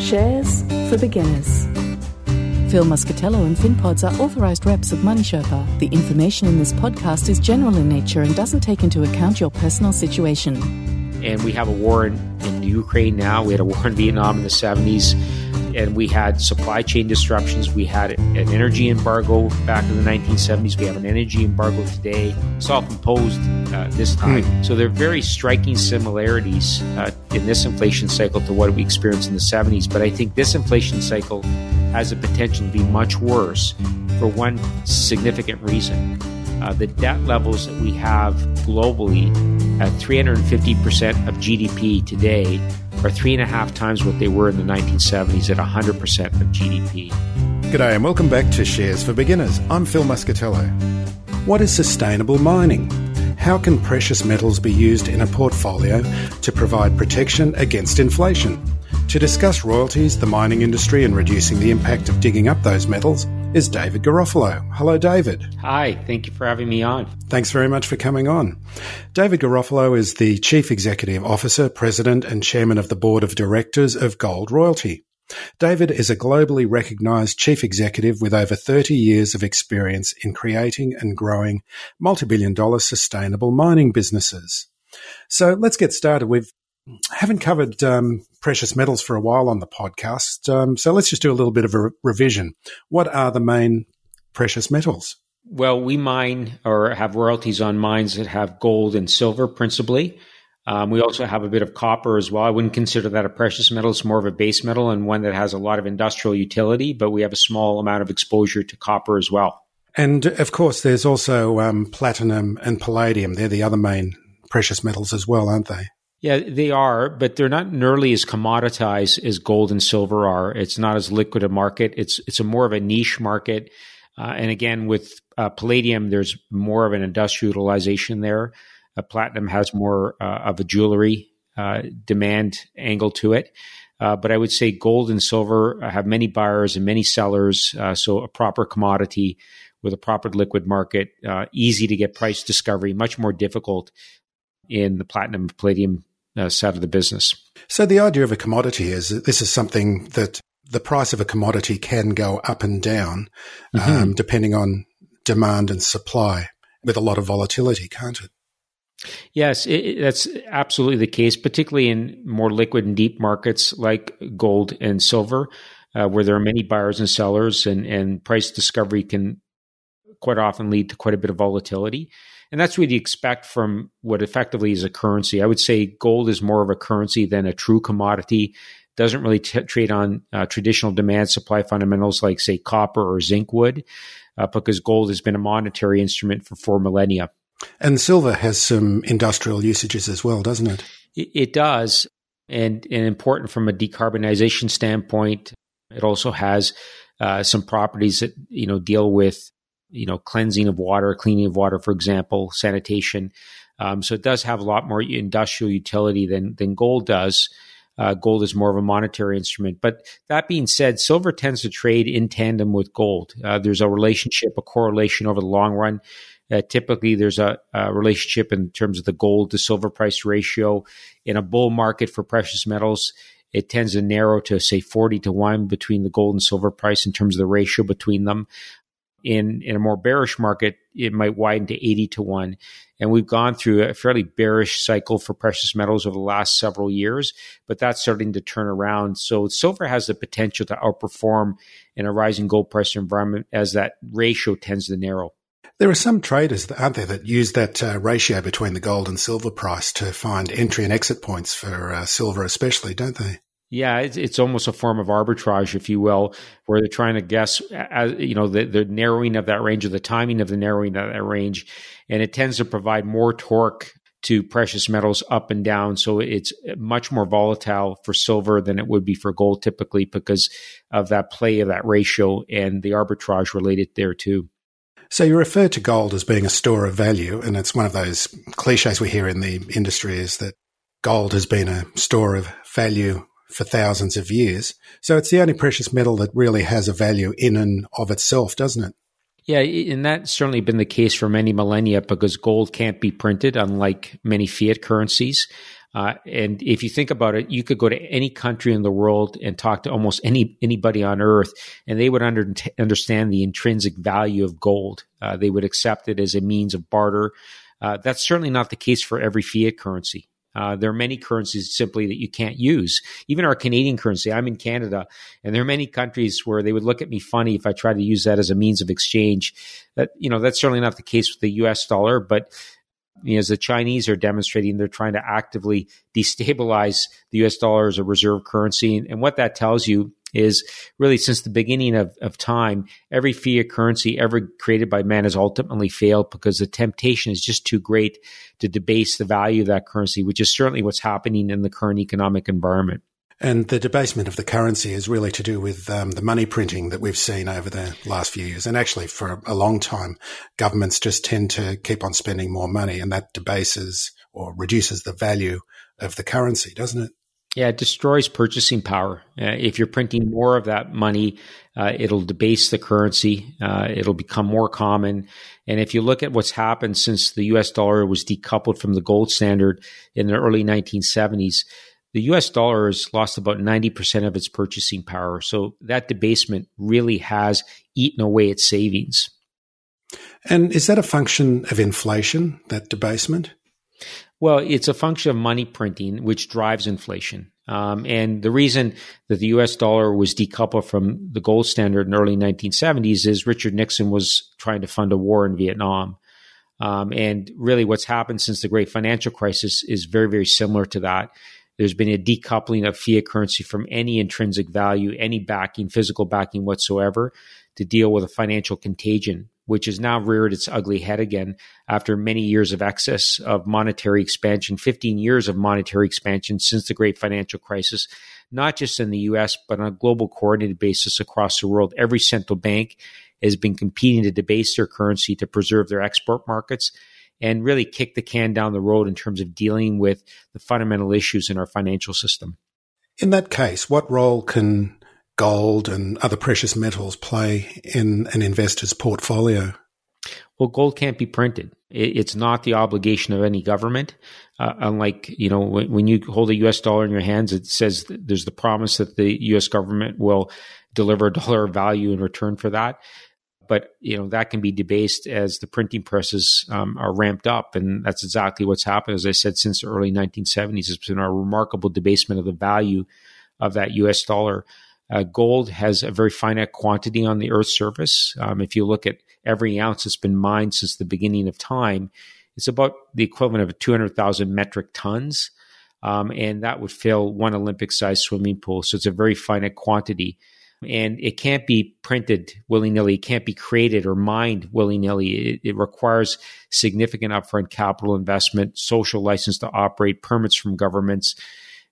Shares for Beginners. Phil Muscatello and FinPods are authorized reps of Money Sherpa. The information in this podcast is general in nature and doesn't take into account your personal situation. And we have a war in Ukraine now. We had a war in Vietnam in the 70s. And we had supply chain disruptions. We had an energy embargo back in the 1970s. We have an energy embargo today, self-imposed this time. So there are very striking similarities in this inflation cycle to what we experienced in the 70s. But I think this inflation cycle has the potential to be much worse for one significant reason. The debt levels that we have globally at 350% of GDP today are 3.5 times what they were in the 1970s at 100% of GDP. G'day and welcome back to Shares for Beginners. I'm Phil Muscatello. What is sustainable mining? How can precious metals be used in a portfolio to provide protection against inflation? To discuss royalties, the mining industry, and reducing the impact of digging up those metals is David Garofalo. Hello, David. Hi, thank you for having me on. Thanks very much for coming on. David Garofalo is the Chief Executive Officer, President, and Chairman of the Board of Directors of Gold Royalty. David is a globally recognised Chief Executive with over 30 years of experience in creating and growing multi-billion-dollar sustainable mining businesses. So let's get started. Haven't covered precious metals for a while on the podcast, so let's just do a little bit of a revision. What are the main precious metals? Well, we mine or have royalties on mines that have gold and silver principally. We also have a bit of copper as well. I wouldn't consider that a precious metal. It's more of a base metal and one that has a lot of industrial utility, but we have a small amount of exposure to copper as well. And, of course, there's also platinum and palladium. They're the other main precious metals as well, aren't they? Yeah, they are, but they're not nearly as commoditized as gold and silver are. It's not as liquid a market. It's a more of a niche market. And again, with palladium, there's more of an industrialization there. Platinum has more of a jewelry demand angle to it. But I would say gold and silver have many buyers and many sellers. So a proper commodity with a proper liquid market, easy to get price discovery, much more difficult in the platinum and palladium side of the business. So the idea of a commodity is that this is something that the price of a commodity can go up and down depending on demand and supply with a lot of volatility, can't it? Yes, that's absolutely the case, particularly in more liquid and deep markets like gold and silver, where there are many buyers and sellers, and price discovery can quite often lead to quite a bit of volatility. And that's what you expect from what effectively is a currency. I would say gold is more of a currency than a true commodity. Doesn't really trade on traditional demand supply fundamentals like, say, copper or zinc would, because gold has been a monetary instrument for 4 millennia. And silver has some industrial usages as well, doesn't it? It does. And important from a decarbonization standpoint. It also has some properties that, deal with cleansing of water, cleaning of water, for example, sanitation. So it does have a lot more industrial utility than gold does. Gold is more of a monetary instrument. But that being said, silver tends to trade in tandem with gold. There's a relationship, a correlation over the long run. Typically, there's a relationship in terms of the gold to silver price ratio. In a bull market for precious metals, it tends to narrow to, say, 40-1 between the gold and silver price in terms of the ratio between them. In a more bearish market, it might widen to 80-1. And we've gone through a fairly bearish cycle for precious metals over the last several years, but that's starting to turn around. So silver has the potential to outperform in a rising gold price environment as that ratio tends to narrow. There are some traders, aren't there, that use that ratio between the gold and silver price to find entry and exit points for silver especially, don't they? Yeah, it's almost a form of arbitrage, if you will, where they're trying to guess, the narrowing of that range or the timing of the narrowing of that range. And it tends to provide more torque to precious metals up and down. So it's much more volatile for silver than it would be for gold typically because of that play of that ratio and the arbitrage related there too. So you refer to gold as being a store of value, and it's one of those cliches we hear in the industry is that gold has been a store of value for thousands of years. So it's the only precious metal that really has a value in and of itself, doesn't it? Yeah, and that's certainly been the case for many millennia because gold can't be printed, unlike many fiat currencies. And if you think about it, you could go to any country in the world and talk to almost anybody on earth, and they would understand the intrinsic value of gold. They would accept it as a means of barter. That's certainly not the case for every fiat currency. There are many currencies simply that you can't use. Even our Canadian currency, I'm in Canada, and there are many countries where they would look at me funny if I tried to use that as a means of exchange. That, you know, that's certainly not the case with the US dollar, but you know, as the Chinese are demonstrating, they're trying to actively destabilize the US dollar as a reserve currency. And what that tells you is really since the beginning of time, every fiat currency ever created by man has ultimately failed because the temptation is just too great to debase the value of that currency, which is certainly what's happening in the current economic environment. And the debasement of the currency is really to do with the money printing that we've seen over the last few years. And actually for a long time, governments just tend to keep on spending more money, and that debases or reduces the value of the currency, doesn't it? Yeah, it destroys purchasing power. If you're printing more of that money, it'll debase the currency. It'll become more common. And if you look at what's happened since the US dollar was decoupled from the gold standard in the early 1970s, the US dollar has lost about 90% of its purchasing power. So that debasement really has eaten away its savings. And is that a function of inflation, that debasement? Well, it's a function of money printing, which drives inflation. And the reason that the US dollar was decoupled from the gold standard in the early 1970s is Richard Nixon was trying to fund a war in Vietnam. And really what's happened since the great financial crisis is very, very similar to that. There's been a decoupling of fiat currency from any intrinsic value, any backing, physical backing whatsoever, to deal with a financial contagion, which has now reared its ugly head again after many years of excess of monetary expansion, 15 years of monetary expansion since the great financial crisis, not just in the US, but on a global coordinated basis across the world. Every central bank has been competing to debase their currency to preserve their export markets and really kick the can down the road in terms of dealing with the fundamental issues in our financial system. In that case, what role can gold and other precious metals play in an investor's portfolio? Well, gold can't be printed. It's not the obligation of any government. Unlike, you know, when you hold a US dollar in your hands, it says there's the promise that the US government will deliver a dollar of value in return for that. But, you know, that can be debased as the printing presses are ramped up. And that's exactly what's happened. As I said, since the early 1970s, it's been a remarkable debasement of the value of that US dollar. Gold has a very finite quantity on the Earth's surface. If you look at every ounce that's been mined since the beginning of time, it's about the equivalent of 200,000 metric tons. And that would fill one Olympic-sized swimming pool. So it's a very finite quantity. And it can't be printed willy-nilly. It can't be created or mined willy-nilly. It requires significant upfront capital investment, social license to operate, permits from governments.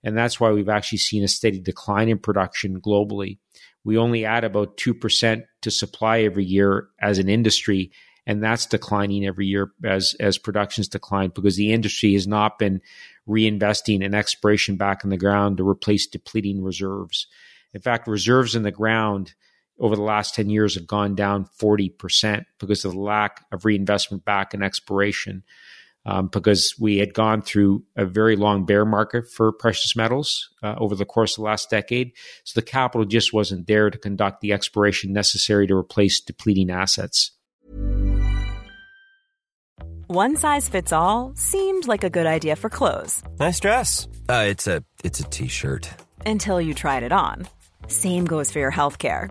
And that's why we've actually seen a steady decline in production globally. We only add about 2% to supply every year as an industry, and that's declining every year as productions decline because the industry has not been reinvesting in exploration back in the ground to replace depleting reserves. In fact, reserves in the ground over the last 10 years have gone down 40% because of the lack of reinvestment back in exploration. Because we had gone through a very long bear market for precious metals over the course of the last decade. So the capital just wasn't there to conduct the exploration necessary to replace depleting assets. One size fits all seemed like a good idea for clothes. Nice dress. It's a T-shirt. Until you tried it on. Same goes for your healthcare.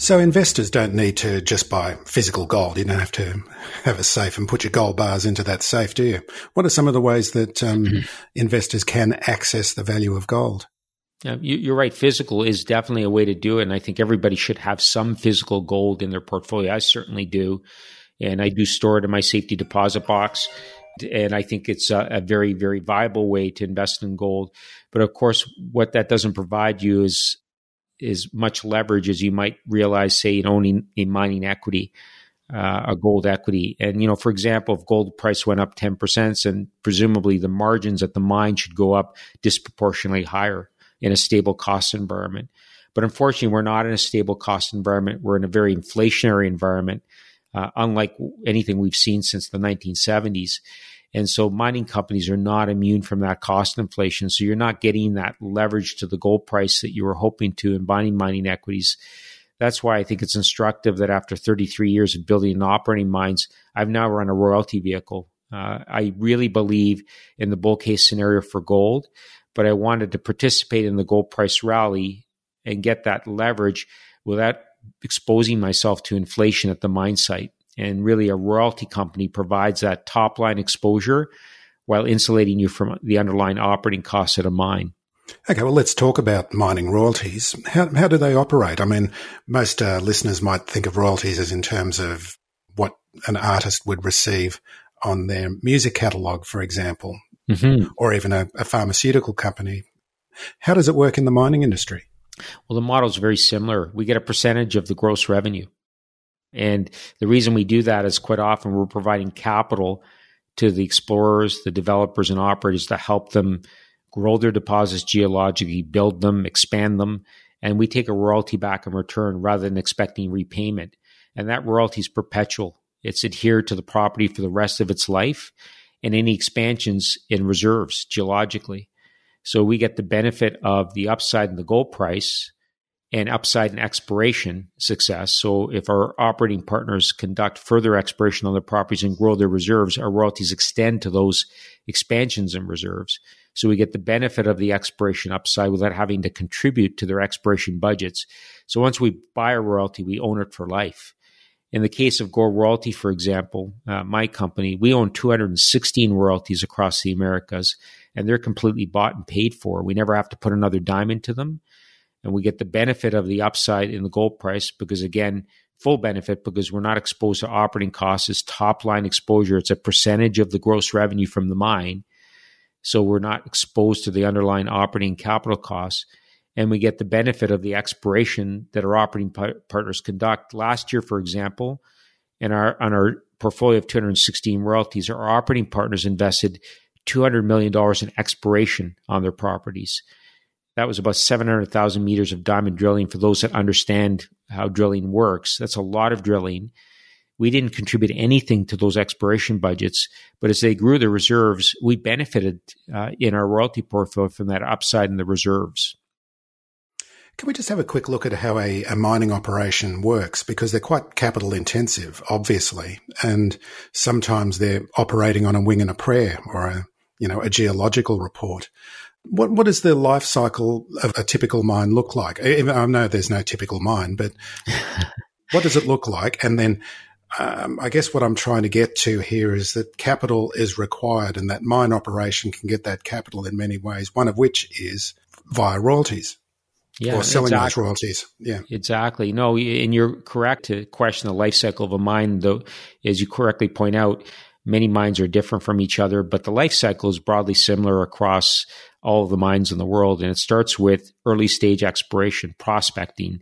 So investors don't need to just buy physical gold. You don't have to have a safe and put your gold bars into that safe, do you? What are some of the ways that investors can access the value of gold? You're right. Physical is definitely a way to do it. And I think everybody should have some physical gold in their portfolio. I certainly do. And I do store it in my safety deposit box. And I think it's a very, very viable way to invest in gold. But of course, what that doesn't provide you is much leverage as you might realize, say, in owning a mining equity, a gold equity. And, you know, for example, if gold price went up 10%, and presumably the margins at the mine should go up disproportionately higher in a stable cost environment. But unfortunately, we're not in a stable cost environment. We're in a very inflationary environment, unlike anything we've seen since the 1970s. And so mining companies are not immune from that cost inflation. So you're not getting that leverage to the gold price that you were hoping to in buying mining equities. That's why I think it's instructive that after 33 years of building and operating mines, I've now run a royalty vehicle. I really believe in the bull case scenario for gold, but I wanted to participate in the gold price rally and get that leverage without exposing myself to inflation at the mine site. And really, a royalty company provides that top line exposure while insulating you from the underlying operating costs at a mine. Okay, well, let's talk about mining royalties. How do they operate? I mean, most listeners might think of royalties as in terms of what an artist would receive on their music catalog, for example, or even a pharmaceutical company. How does it work in the mining industry? Well, the model is very similar. We get a percentage of the gross revenue. And the reason we do that is quite often we're providing capital to the explorers, the developers, and operators to help them grow their deposits geologically, build them, expand them. And we take a royalty back in return rather than expecting repayment. And that royalty is perpetual. It's adhered to the property for the rest of its life and any expansions in reserves geologically. So we get the benefit of the upside in the gold price and upside and exploration success. So if our operating partners conduct further exploration on their properties and grow their reserves, our royalties extend to those expansions and reserves. So we get the benefit of the exploration upside without having to contribute to their exploration budgets. So once we buy a royalty, we own it for life. In the case of Gold Royalty, for example, my company, we own 216 royalties across the Americas, and they're completely bought and paid for. We never have to put another dime into them. And we get the benefit of the upside in the gold price because, again, full benefit because we're not exposed to operating costs. It's top-line exposure. It's a percentage of the gross revenue from the mine. So we're not exposed to the underlying operating capital costs. And we get the benefit of the exploration that our operating partners conduct. Last year, for example, on our portfolio of 216 royalties, our operating partners invested $200 million in exploration on their properties. That was about 700,000 meters of diamond drilling for those that understand how drilling works. That's a lot of drilling. We didn't contribute anything to those exploration budgets, but as they grew their reserves, we benefited in our royalty portfolio from that upside in the reserves. Can we just have a quick look at how a mining operation works? Because they're quite capital intensive, obviously, and sometimes they're operating on a wing and a prayer or a geological report. What does the life cycle of a typical mine look like? I know there's no typical mine, but what does it look like? And then I guess what I'm trying to get to here is that capital is required and that mine operation can get that capital in many ways, one of which is via royalties or selling those royalties. Yeah, exactly. No, and you're correct to question the life cycle of a mine, though, as you correctly point out. Many mines are different from each other, but the life cycle is broadly similar across all of the mines in the world. And it starts with early stage exploration, prospecting,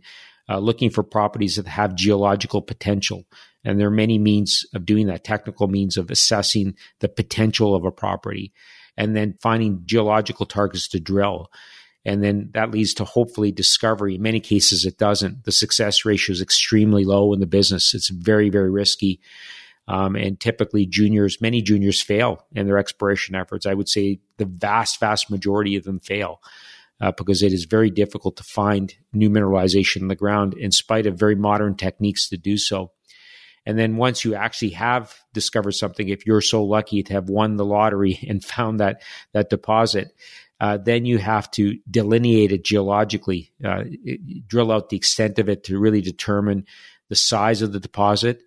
looking for properties that have geological potential. And there are many means of doing that, technical means of assessing the potential of a property, and then finding geological targets to drill. And then that leads to hopefully discovery. In many cases, it doesn't. The success ratio is extremely low in the business. It's very, very risky. And typically many juniors fail in their exploration efforts. I would say the vast, vast majority of them fail because it is very difficult to find new mineralization in the ground in spite of very modern techniques to do so. And then once you actually have discovered something, if you're so lucky to have won the lottery and found that deposit, Then you have to delineate it geologically, drill out the extent of it to really determine the size of the deposit.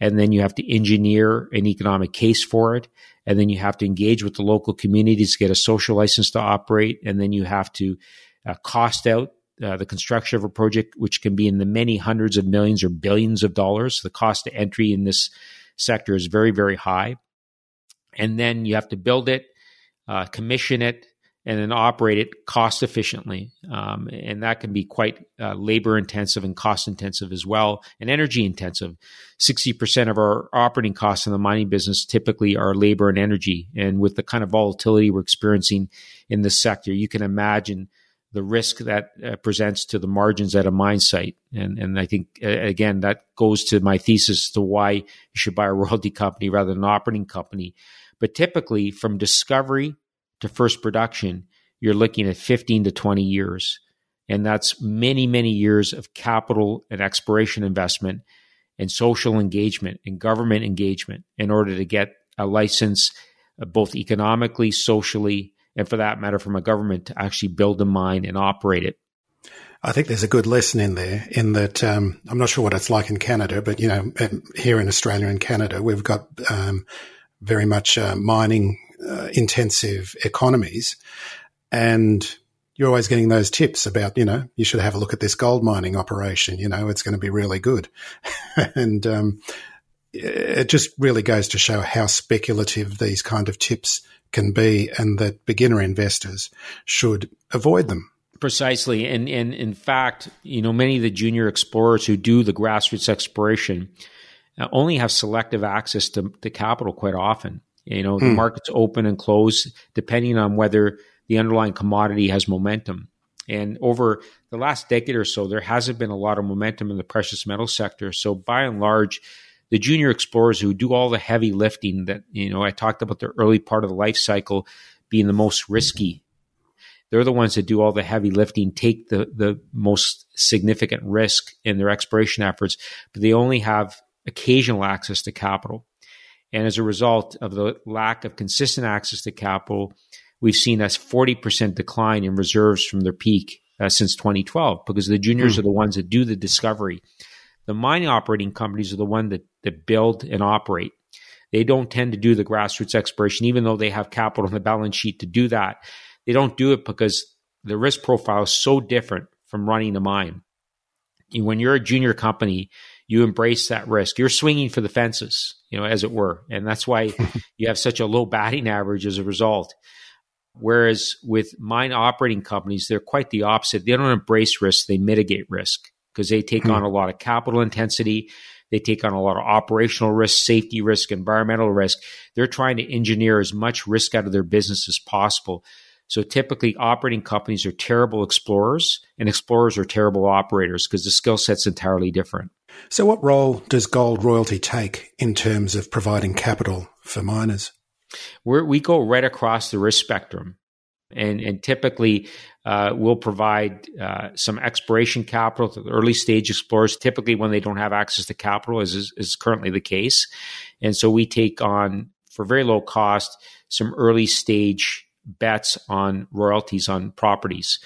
And then you have to engineer an economic case for it. And then you have to engage with the local communities to get a social license to operate. And then you have to cost out the construction of a project, which can be in the many hundreds of millions or billions of dollars. The cost to entry in this sector is very, very high. And then you have to build it, commission it, and then operate it cost efficiently. And that can be quite labor intensive and cost intensive as well, and energy intensive. 60% of our operating costs in the mining business typically are labor and energy. And with the kind of volatility we're experiencing in this sector, you can imagine the risk that presents to the margins at a mine site. And I think, again, that goes to my thesis to why you should buy a royalty company rather than an operating company. But typically, from discovery to first production, you're looking at 15 to 20 years. And that's many, many years of capital and exploration investment and social engagement and government engagement in order to get a license, both economically, socially, and for that matter, from a government to actually build a mine and operate it. I think there's a good lesson in there in that I'm not sure what it's like in Canada, but, you know, here in Australia and Canada, we've got very much mining intensive economies, and you're always getting those tips about, you know, you should have a look at this gold mining operation, you know, it's going to be really good. And it just really goes to show how speculative these kind of tips can be, and that beginner investors should avoid them. Precisely. And in fact, you know, many of the junior explorers who do the grassroots exploration only have selective access to capital quite often. You know, the markets open and close depending on whether the underlying commodity has momentum. And over the last decade or so, there hasn't been a lot of momentum in the precious metal sector. So by and large, the junior explorers who do all the heavy lifting that, you know, I talked about the early part of the life cycle being the most risky. They're the ones that do all the heavy lifting, take the most significant risk in their exploration efforts, but they only have occasional access to capital. And as a result of the lack of consistent access to capital, we've seen a 40% decline in reserves from their peak since 2012, because the juniors are the ones that do the discovery. The mining operating companies are the ones that build and operate. They don't tend to do the grassroots exploration, even though they have capital on the balance sheet to do that. They don't do it because the risk profile is so different from running a mine. When you're a junior company, you embrace that risk. You're swinging for the fences, you know, as it were. And that's why you have such a low batting average as a result. Whereas with mine operating companies, they're quite the opposite. They don't embrace risk. They mitigate risk because they take on a lot of capital intensity. They take on a lot of operational risk, safety risk, environmental risk. They're trying to engineer as much risk out of their business as possible. So typically operating companies are terrible explorers, and explorers are terrible operators because the skill set's entirely different. So what role does Gold Royalty take in terms of providing capital for miners? We go right across the risk spectrum, and typically we'll provide some exploration capital to the early stage explorers, typically when they don't have access to capital, as is currently the case. And so we take on, for very low cost, some early stage bets on royalties on properties.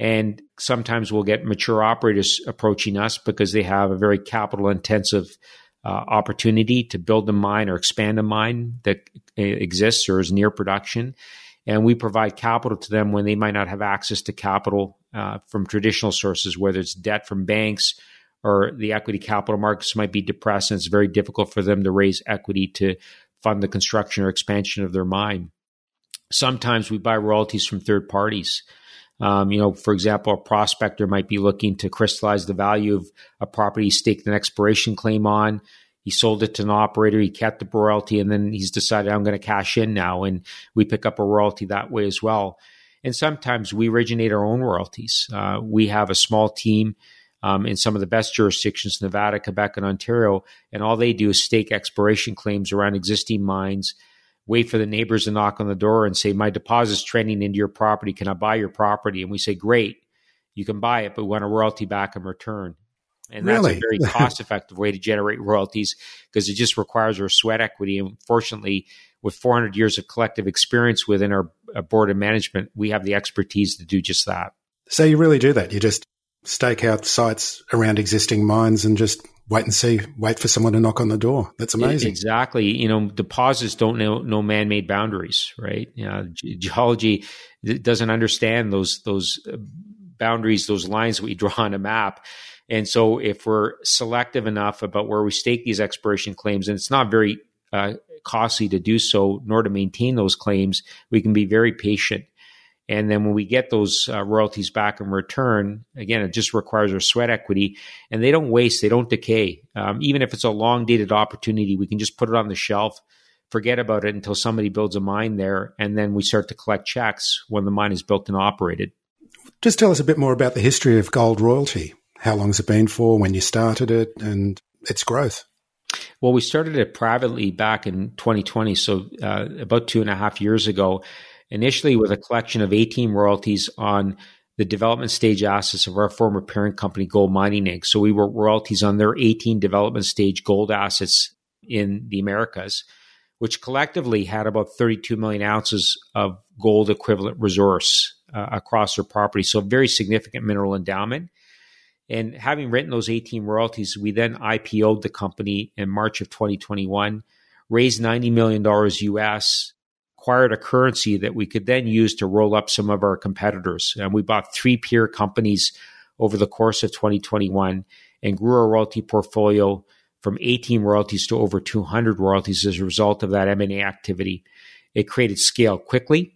And sometimes we'll get mature operators approaching us because they have a very capital intensive opportunity to build a mine or expand a mine that exists or is near production. And we provide capital to them when they might not have access to capital from traditional sources, whether it's debt from banks or the equity capital markets might be depressed, and it's very difficult for them to raise equity to fund the construction or expansion of their mine. Sometimes we buy royalties from third parties. You know, for example, a prospector might be looking to crystallize the value of a property he staked an exploration claim on. He sold it to an operator, he kept the royalty, and then he's decided, I'm going to cash in now. And we pick up a royalty that way as well. And sometimes we originate our own royalties. We have a small team in some of the best jurisdictions, Nevada, Quebec, and Ontario, and all they do is stake exploration claims around existing mines, wait for the neighbors to knock on the door and say, my deposit's trending into your property. Can I buy your property? And we say, great, you can buy it, but we want a royalty back in return. And really? That's a very cost-effective way to generate royalties because it just requires our sweat equity. And fortunately, with 400 years of collective experience within our board of management, we have the expertise to do just that. So you really do that. You just stake out sites around existing mines and just wait and see, wait for someone to knock on the door. That's amazing. Exactly. You know, deposits don't know man-made boundaries, right? You know, geology doesn't understand those boundaries, those lines we draw on a map. And so if we're selective enough about where we stake these exploration claims, and it's not very costly to do so, nor to maintain those claims, we can be very patient. And then when we get those royalties back in return, again, it just requires our sweat equity, and they don't waste, they don't decay. Even if it's a long dated opportunity, we can just put it on the shelf, forget about it until somebody builds a mine there. And then we start to collect checks when the mine is built and operated. Just tell us a bit more about the history of Gold Royalty. How long has it been for, when you started it, and its growth? Well, we started it privately back in 2020, so about 2.5 years ago, initially with a collection of 18 royalties on the development stage assets of our former parent company, Gold Mining Inc. So we were royalties on their 18 development stage gold assets in the Americas, which collectively had about 32 million ounces of gold equivalent resource across their property. So very significant mineral endowment. And having written those 18 royalties, we then IPO'd the company in March of 2021, raised $90 million US, acquired a currency that we could then use to roll up some of our competitors. And we bought 3 peer companies over the course of 2021 and grew our royalty portfolio from 18 royalties to over 200 royalties as a result of that M&A activity. It created scale quickly,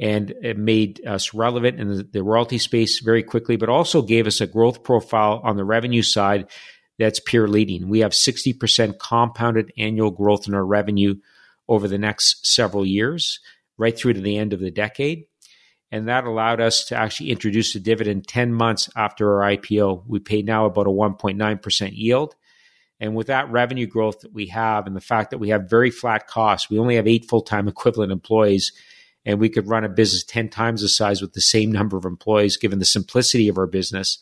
and it made us relevant in the royalty space very quickly, but also gave us a growth profile on the revenue side that's peer leading. We have 60% compounded annual growth in our revenue over the next several years, right through to the end of the decade. And that allowed us to actually introduce a dividend 10 months after our IPO. We pay now about a 1.9% yield. And with that revenue growth that we have and the fact that we have very flat costs, we only have 8 full-time equivalent employees, and we could run a business 10 times the size with the same number of employees, given the simplicity of our business.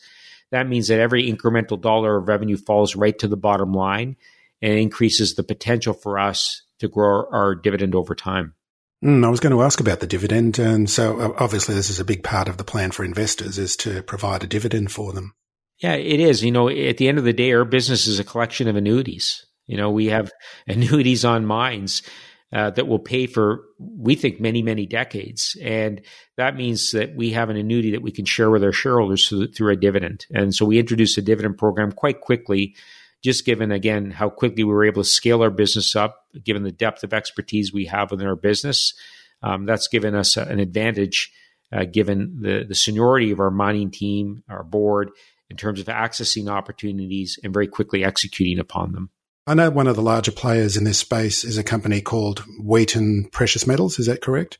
That means that every incremental dollar of revenue falls right to the bottom line and increases the potential for us to grow our dividend over time. I was going to ask about the dividend. And so obviously this is a big part of the plan for investors, is to provide a dividend for them. Yeah, it is. You know, at the end of the day, our business is a collection of annuities. You know, we have annuities on mines that will pay for, we think, many, many decades. And that means that we have an annuity that we can share with our shareholders through a dividend. And so we introduced a dividend program quite quickly, just given, again, how quickly we were able to scale our business up, given the depth of expertise we have within our business. That's given us an advantage, given the seniority of our mining team, our board, in terms of accessing opportunities and very quickly executing upon them. I know one of the larger players in this space is a company called Wheaton Precious Metals. Is that correct?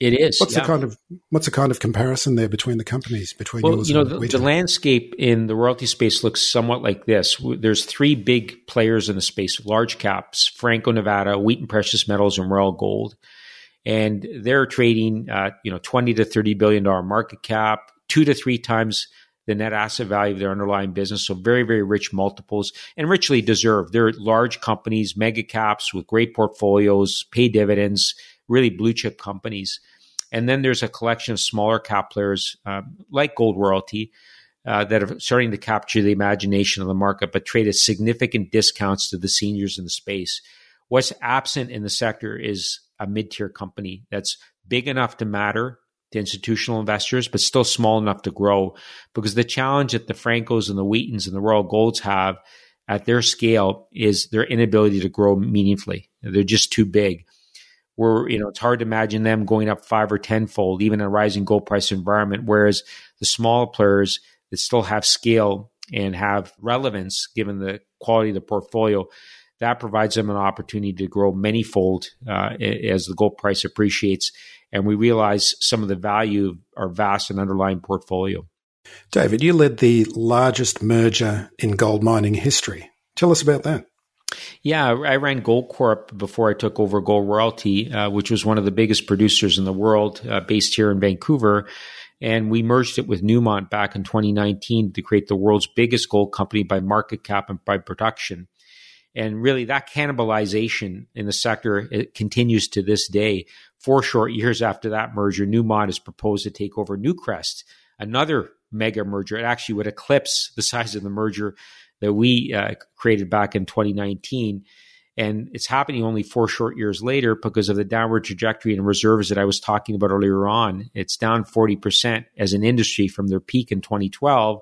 It is. What's the kind of comparison there between the companies? The landscape in the royalty space looks somewhat like this. There's 3 big players in the space: large caps, Franco Nevada, Wheaton Precious Metals, and Royal Gold. And they're trading, $20 to $30 billion market cap, 2 to 3 times the net asset value of their underlying business. So very, very rich multiples, and richly deserved. They're large companies, mega caps with great portfolios, pay dividends, really blue chip companies. And then there's a collection of smaller cap players like Gold Royalty that are starting to capture the imagination of the market, but trade at significant discounts to the seniors in the space. What's absent in the sector is a mid-tier company that's big enough to matter to institutional investors, but still small enough to grow, because the challenge that the Francos and the Wheatons and the Royal Golds have at their scale is their inability to grow meaningfully. They're just too big. It's hard to imagine them going up 5 or 10-fold, even in a rising gold price environment. Whereas the small players that still have scale and have relevance, given the quality of the portfolio, that provides them an opportunity to grow many-fold as the gold price appreciates, and we realize some of the value of our vast and underlying portfolio. David, you led the largest merger in gold mining history. Tell us about that. Yeah, I ran Goldcorp before I took over Gold Royalty, which was one of the biggest producers in the world, based here in Vancouver. And we merged it with Newmont back in 2019 to create the world's biggest gold company by market cap and by production. And really that cannibalization in the sector, it continues to this day. 4 short years after that merger, Newmont has proposed to take over Newcrest, another mega merger. It actually would eclipse the size of the merger that we created back in 2019. And it's happening only 4 short years later because of the downward trajectory in reserves that I was talking about earlier on. It's down 40% as an industry from their peak in 2012.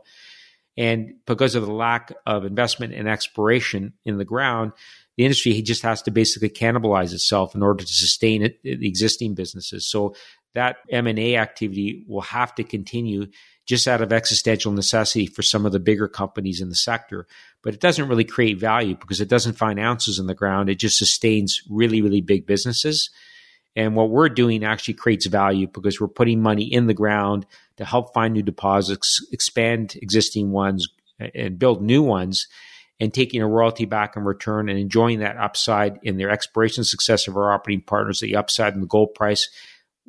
And because of the lack of investment and exploration in the ground, the industry just has to basically cannibalize itself in order to sustain the existing businesses. So that M&A activity will have to continue just out of existential necessity for some of the bigger companies in the sector. But it doesn't really create value because it doesn't find ounces in the ground. It just sustains really, really big businesses. And what we're doing actually creates value because we're putting money in the ground to help find new deposits, expand existing ones, and build new ones, and taking a royalty back in return and enjoying that upside in their exploration success of our operating partners, the upside in the gold price,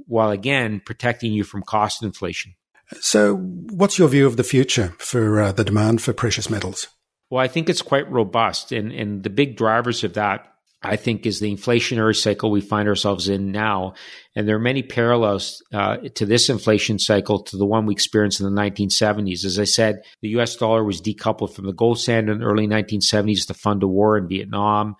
while again protecting you from cost inflation. So what's your view of the future for the demand for precious metals? Well, I think it's quite robust. And the big drivers of that, I think, is the inflationary cycle we find ourselves in now. And there are many parallels to this inflation cycle to the one we experienced in the 1970s. As I said, the US dollar was decoupled from the gold standard in the early 1970s to fund a war in Vietnam.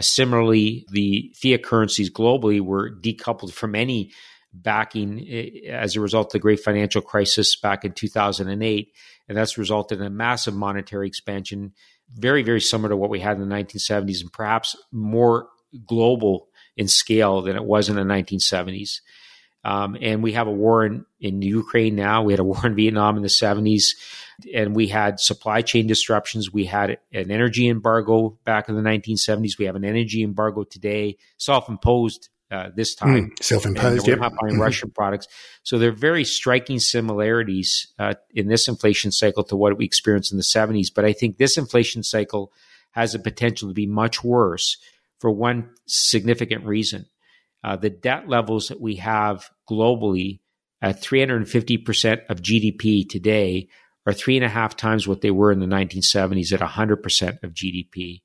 Similarly, the fiat currencies globally were decoupled from any backing as a result of the great financial crisis back in 2008. And that's resulted in a massive monetary expansion, very, very similar to what we had in the 1970s and perhaps more global in scale than it was in the 1970s. And we have a war in Ukraine now. We had a war in Vietnam in the 70s, and we had supply chain disruptions. We had an energy embargo back in the 1970s. We have an energy embargo today, self-imposed this time. Self-imposed, yep. We're not buying Russian products. So there are very striking similarities in this inflation cycle to what we experienced in the 70s. But I think this inflation cycle has the potential to be much worse for one significant reason. The debt levels that we have globally at 350% of GDP today are 3.5 times what they were in the 1970s at 100% of GDP.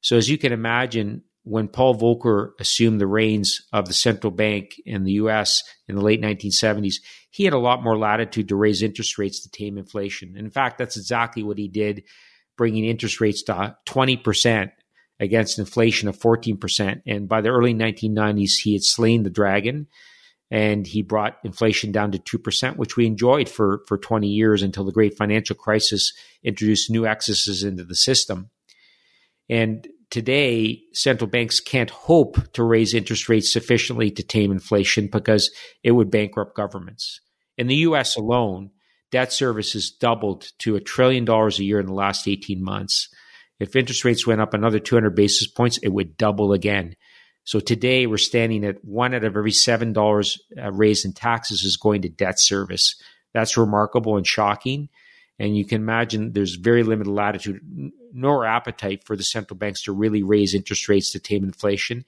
So as you can imagine, when Paul Volcker assumed the reins of the central bank in the U.S. in the late 1970s, he had a lot more latitude to raise interest rates to tame inflation. And in fact, that's exactly what he did, bringing interest rates to 20% against inflation of 14%. And by the early 1990s, he had slain the dragon, and he brought inflation down to 2%, which we enjoyed for 20 years until the great financial crisis introduced new excesses into the system. And today, central banks can't hope to raise interest rates sufficiently to tame inflation because it would bankrupt governments. In the U.S. alone, debt service has doubled to $1 trillion a year in the last 18 months. If interest rates went up another 200 basis points, it would double again. So today, we're standing at one out of every $7 raised in taxes is going to debt service. That's remarkable and shocking. And you can imagine there's very limited latitude nor appetite for the central banks to really raise interest rates to tame inflation.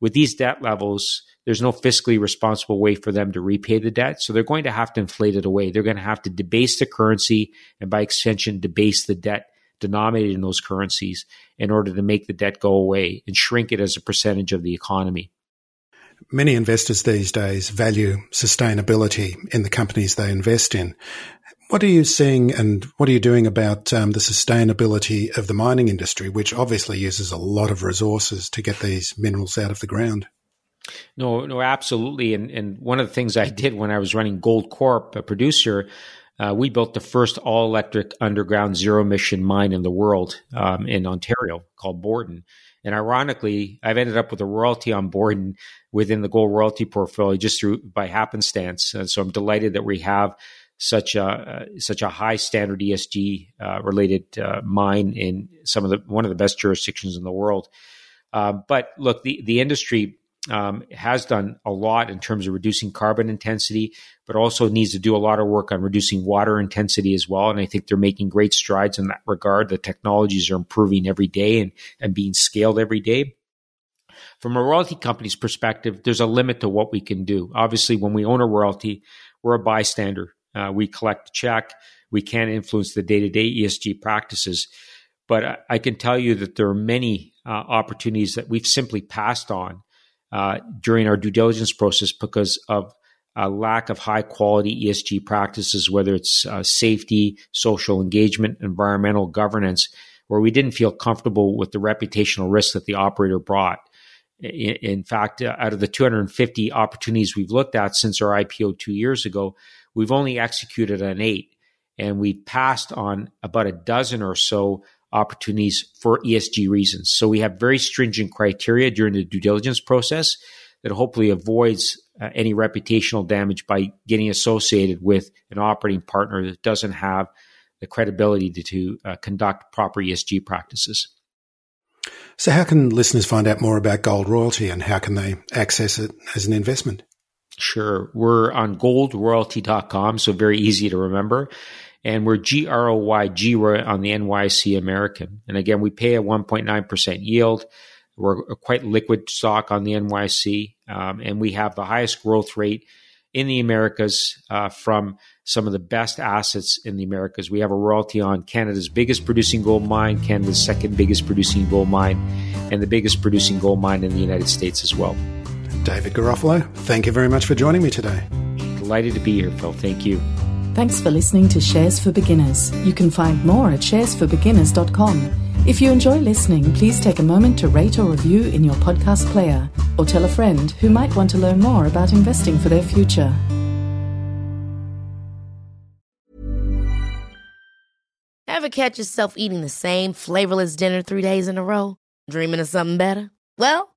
With these debt levels, there's no fiscally responsible way for them to repay the debt. So they're going to have to inflate it away. They're going to have to debase the currency and by extension debase the debt denominated in those currencies in order to make the debt go away and shrink it as a percentage of the economy. Many investors these days value sustainability in the companies they invest in. What are you seeing and what are you doing about the sustainability of the mining industry, which obviously uses a lot of resources to get these minerals out of the ground? No, absolutely. And one of the things I did when I was running Goldcorp, a producer, we built the first all-electric underground zero-emission mine in the world in Ontario called Borden. And ironically, I've ended up with a royalty on Borden within the gold royalty portfolio just through by happenstance. And so I'm delighted that we have such a high standard ESG related mine in one of the best jurisdictions in the world. But look, the industry has done a lot in terms of reducing carbon intensity, but also needs to do a lot of work on reducing water intensity as well. And I think they're making great strides in that regard. The technologies are improving every day and being scaled every day. From a royalty company's perspective, there's a limit to what we can do. Obviously, when we own a royalty, we're a bystander. We collect a check. We can't influence the day-to-day ESG practices. But I can tell you that there are many opportunities that we've simply passed on during our due diligence process because of a lack of high quality ESG practices, whether it's safety, social engagement, environmental governance, where we didn't feel comfortable with the reputational risk that the operator brought. In fact, out of the 250 opportunities we've looked at since our IPO 2 years ago, we've only executed on 8, and we've passed on about a dozen or so opportunities for ESG reasons. So we have very stringent criteria during the due diligence process that hopefully avoids any reputational damage by getting associated with an operating partner that doesn't have the credibility to conduct proper ESG practices. So how can listeners find out more about Gold Royalty and how can they access it as an investment? Sure. We're on goldroyalty.com, so very easy to remember. And we're GROYG on the NYSE American. And again, we pay a 1.9% yield. We're a quite liquid stock on the NYSE. And we have the highest growth rate in the Americas from some of the best assets in the Americas. We have a royalty on Canada's biggest producing gold mine, Canada's second biggest producing gold mine, and the biggest producing gold mine in the United States as well. David Garofalo, thank you very much for joining me today. Delighted to be here, Phil. Thank you. Thanks for listening to Shares for Beginners. You can find more at sharesforbeginners.com. If you enjoy listening, please take a moment to rate or review in your podcast player, or tell a friend who might want to learn more about investing for their future. Ever catch yourself eating the same flavorless dinner 3 days in a row? Dreaming of something better? Well,